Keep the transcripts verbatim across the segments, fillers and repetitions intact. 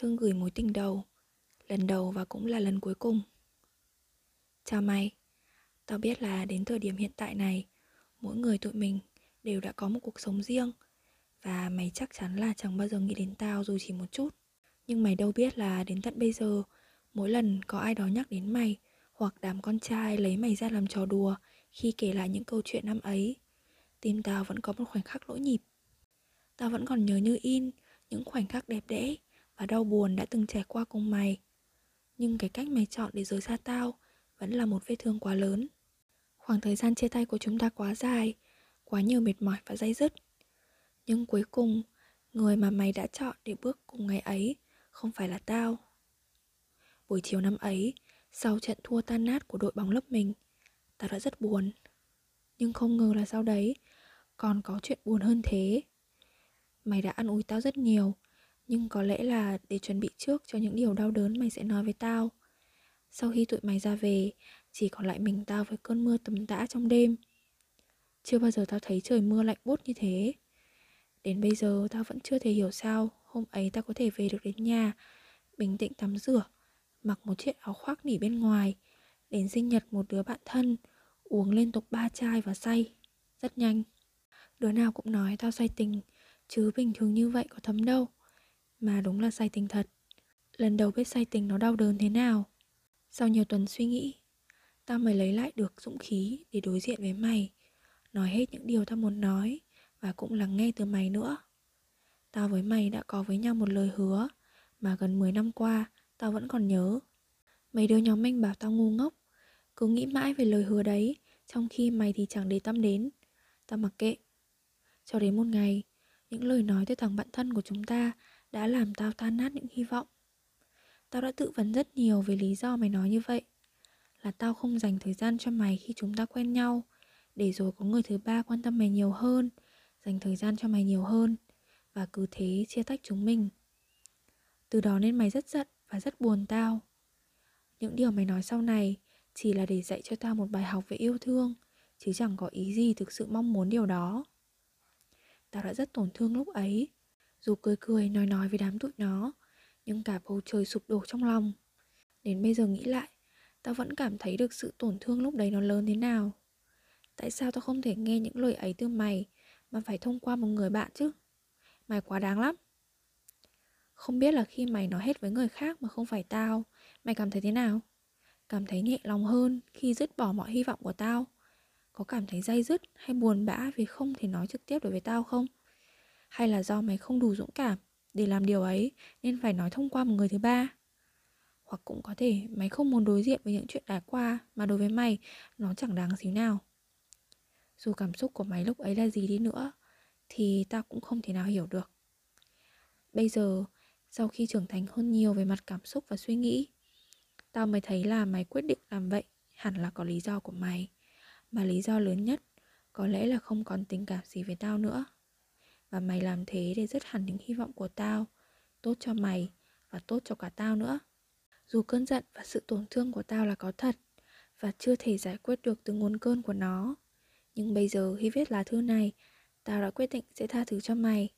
Thương gửi mối tình đầu, lần đầu và cũng là lần cuối cùng. Chào mày, tao biết là đến thời điểm hiện tại này, mỗi người tụi mình đều đã có một cuộc sống riêng, và mày chắc chắn là chẳng bao giờ nghĩ đến tao dù chỉ một chút. Nhưng mày đâu biết là đến tận bây giờ, mỗi lần có ai đó nhắc đến mày, hoặc đám con trai lấy mày ra làm trò đùa khi kể lại những câu chuyện năm ấy, tim tao vẫn có một khoảnh khắc lỗi nhịp. Tao vẫn còn nhớ như in những khoảnh khắc đẹp đẽ và đau buồn đã từng trải qua cùng mày. Nhưng cái cách mày chọn để rời xa tao vẫn là một vết thương quá lớn. Khoảng thời gian chia tay của chúng ta quá dài, quá nhiều mệt mỏi và day dứt. Nhưng cuối cùng, người mà mày đã chọn để bước cùng ngày ấy không phải là tao. Buổi chiều năm ấy, sau trận thua tan nát của đội bóng lớp mình, tao đã rất buồn. Nhưng không ngờ là sau đấy còn có chuyện buồn hơn thế. Mày đã an ủi tao rất nhiều, nhưng có lẽ là để chuẩn bị trước cho những điều đau đớn mày sẽ nói với tao. Sau khi tụi mày ra về, chỉ còn lại mình tao với cơn mưa tầm tã trong đêm. Chưa bao giờ tao thấy trời mưa lạnh buốt như thế. Đến bây giờ tao vẫn chưa thể hiểu sao hôm ấy tao có thể về được đến nhà, bình tĩnh tắm rửa, mặc một chiếc áo khoác nỉ bên ngoài, đến sinh nhật một đứa bạn thân, uống liên tục ba chai và say rất nhanh. Đứa nào cũng nói tao say tình, chứ bình thường như vậy có thấm đâu. Mà đúng là say tình thật. Lần đầu biết say tình nó đau đớn thế nào. Sau nhiều tuần suy nghĩ, tao mới lấy lại được dũng khí để đối diện với mày, nói hết những điều tao muốn nói và cũng lắng nghe từ mày nữa. Tao với mày đã có với nhau một lời hứa mà gần mười năm qua tao vẫn còn nhớ. Mấy đứa nhóm mình bảo tao ngu ngốc, cứ nghĩ mãi về lời hứa đấy, trong khi mày thì chẳng để tâm đến. Tao mặc kệ. Cho đến một ngày, những lời nói tới thằng bạn thân của chúng ta đã làm tao tan nát những hy vọng. Tao đã tự vấn rất nhiều về lý do mày nói như vậy. Là tao không dành thời gian cho mày khi chúng ta quen nhau, để rồi có người thứ ba quan tâm mày nhiều hơn, dành thời gian cho mày nhiều hơn, và cứ thế chia tách chúng mình. Từ đó nên mày rất giận và rất buồn tao. Những điều mày nói sau này chỉ là để dạy cho tao một bài học về yêu thương, chứ chẳng có ý gì thực sự mong muốn điều đó. Tao đã rất tổn thương lúc ấy, dù cười cười nói nói với đám tụi nó, nhưng cả bầu trời sụp đổ trong lòng. Đến bây giờ nghĩ lại, tao vẫn cảm thấy được sự tổn thương lúc đấy nó lớn thế nào. Tại sao tao không thể nghe những lời ấy từ mày mà phải thông qua một người bạn chứ? Mày quá đáng lắm. Không biết là khi mày nói hết với người khác mà không phải tao, mày cảm thấy thế nào? Cảm thấy nhẹ lòng hơn khi dứt bỏ mọi hy vọng của tao? Có cảm thấy day dứt hay buồn bã vì không thể nói trực tiếp đối với tao không? Hay là do mày không đủ dũng cảm để làm điều ấy nên phải nói thông qua một người thứ ba? Hoặc cũng có thể mày không muốn đối diện với những chuyện đã qua mà đối với mày nó chẳng đáng xíu nào. Dù cảm xúc của mày lúc ấy là gì đi nữa thì tao cũng không thể nào hiểu được. Bây giờ, sau khi trưởng thành hơn nhiều về mặt cảm xúc và suy nghĩ, tao mới thấy là mày quyết định làm vậy hẳn là có lý do của mày. Mà lý do lớn nhất có lẽ là không còn tình cảm gì với tao nữa. Và mày làm thế để dứt hẳn những hy vọng của tao, tốt cho mày và tốt cho cả tao nữa. Dù cơn giận và sự tổn thương của tao là có thật và chưa thể giải quyết được từ nguồn cơn của nó, nhưng bây giờ khi viết lá thư này, tao đã quyết định sẽ tha thứ cho mày,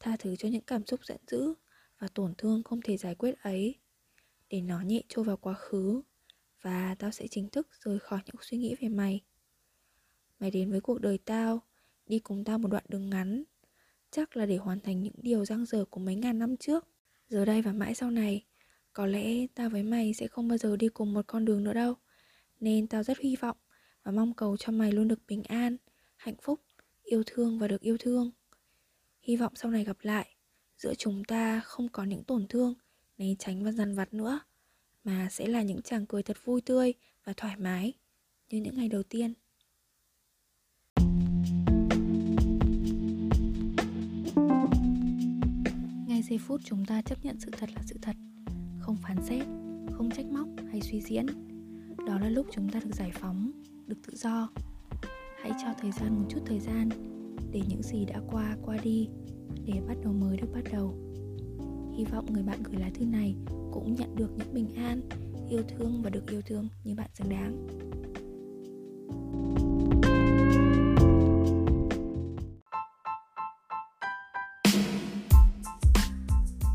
tha thứ cho những cảm xúc giận dữ và tổn thương không thể giải quyết ấy, để nó nhẹ trôi vào quá khứ. Và tao sẽ chính thức rời khỏi những suy nghĩ về mày. Mày đến với cuộc đời tao, đi cùng tao một đoạn đường ngắn, chắc là để hoàn thành những điều dang dở của mấy ngàn năm trước. Giờ đây và mãi sau này, Có lẽ tao với mày sẽ không bao giờ đi cùng một con đường nữa đâu. Nên tao rất hy vọng và mong cầu cho mày luôn được bình an, hạnh phúc, yêu thương và được yêu thương. Hy vọng sau này gặp lại, giữa chúng ta không có những tổn thương, né tránh và dằn vặt nữa, mà sẽ là những tràng cười thật vui tươi và thoải mái như những ngày đầu tiên. Ngay giây phút chúng ta chấp nhận sự thật là sự thật, không phán xét, không trách móc hay suy diễn. Đó là lúc chúng ta được giải phóng, được tự do. Hãy cho thời gian một chút thời gian để những gì đã qua qua đi, để bắt đầu mới được bắt đầu. Hy vọng người bạn gửi lá thư này cũng nhận được những bình an, yêu thương và được yêu thương như bạn xứng đáng.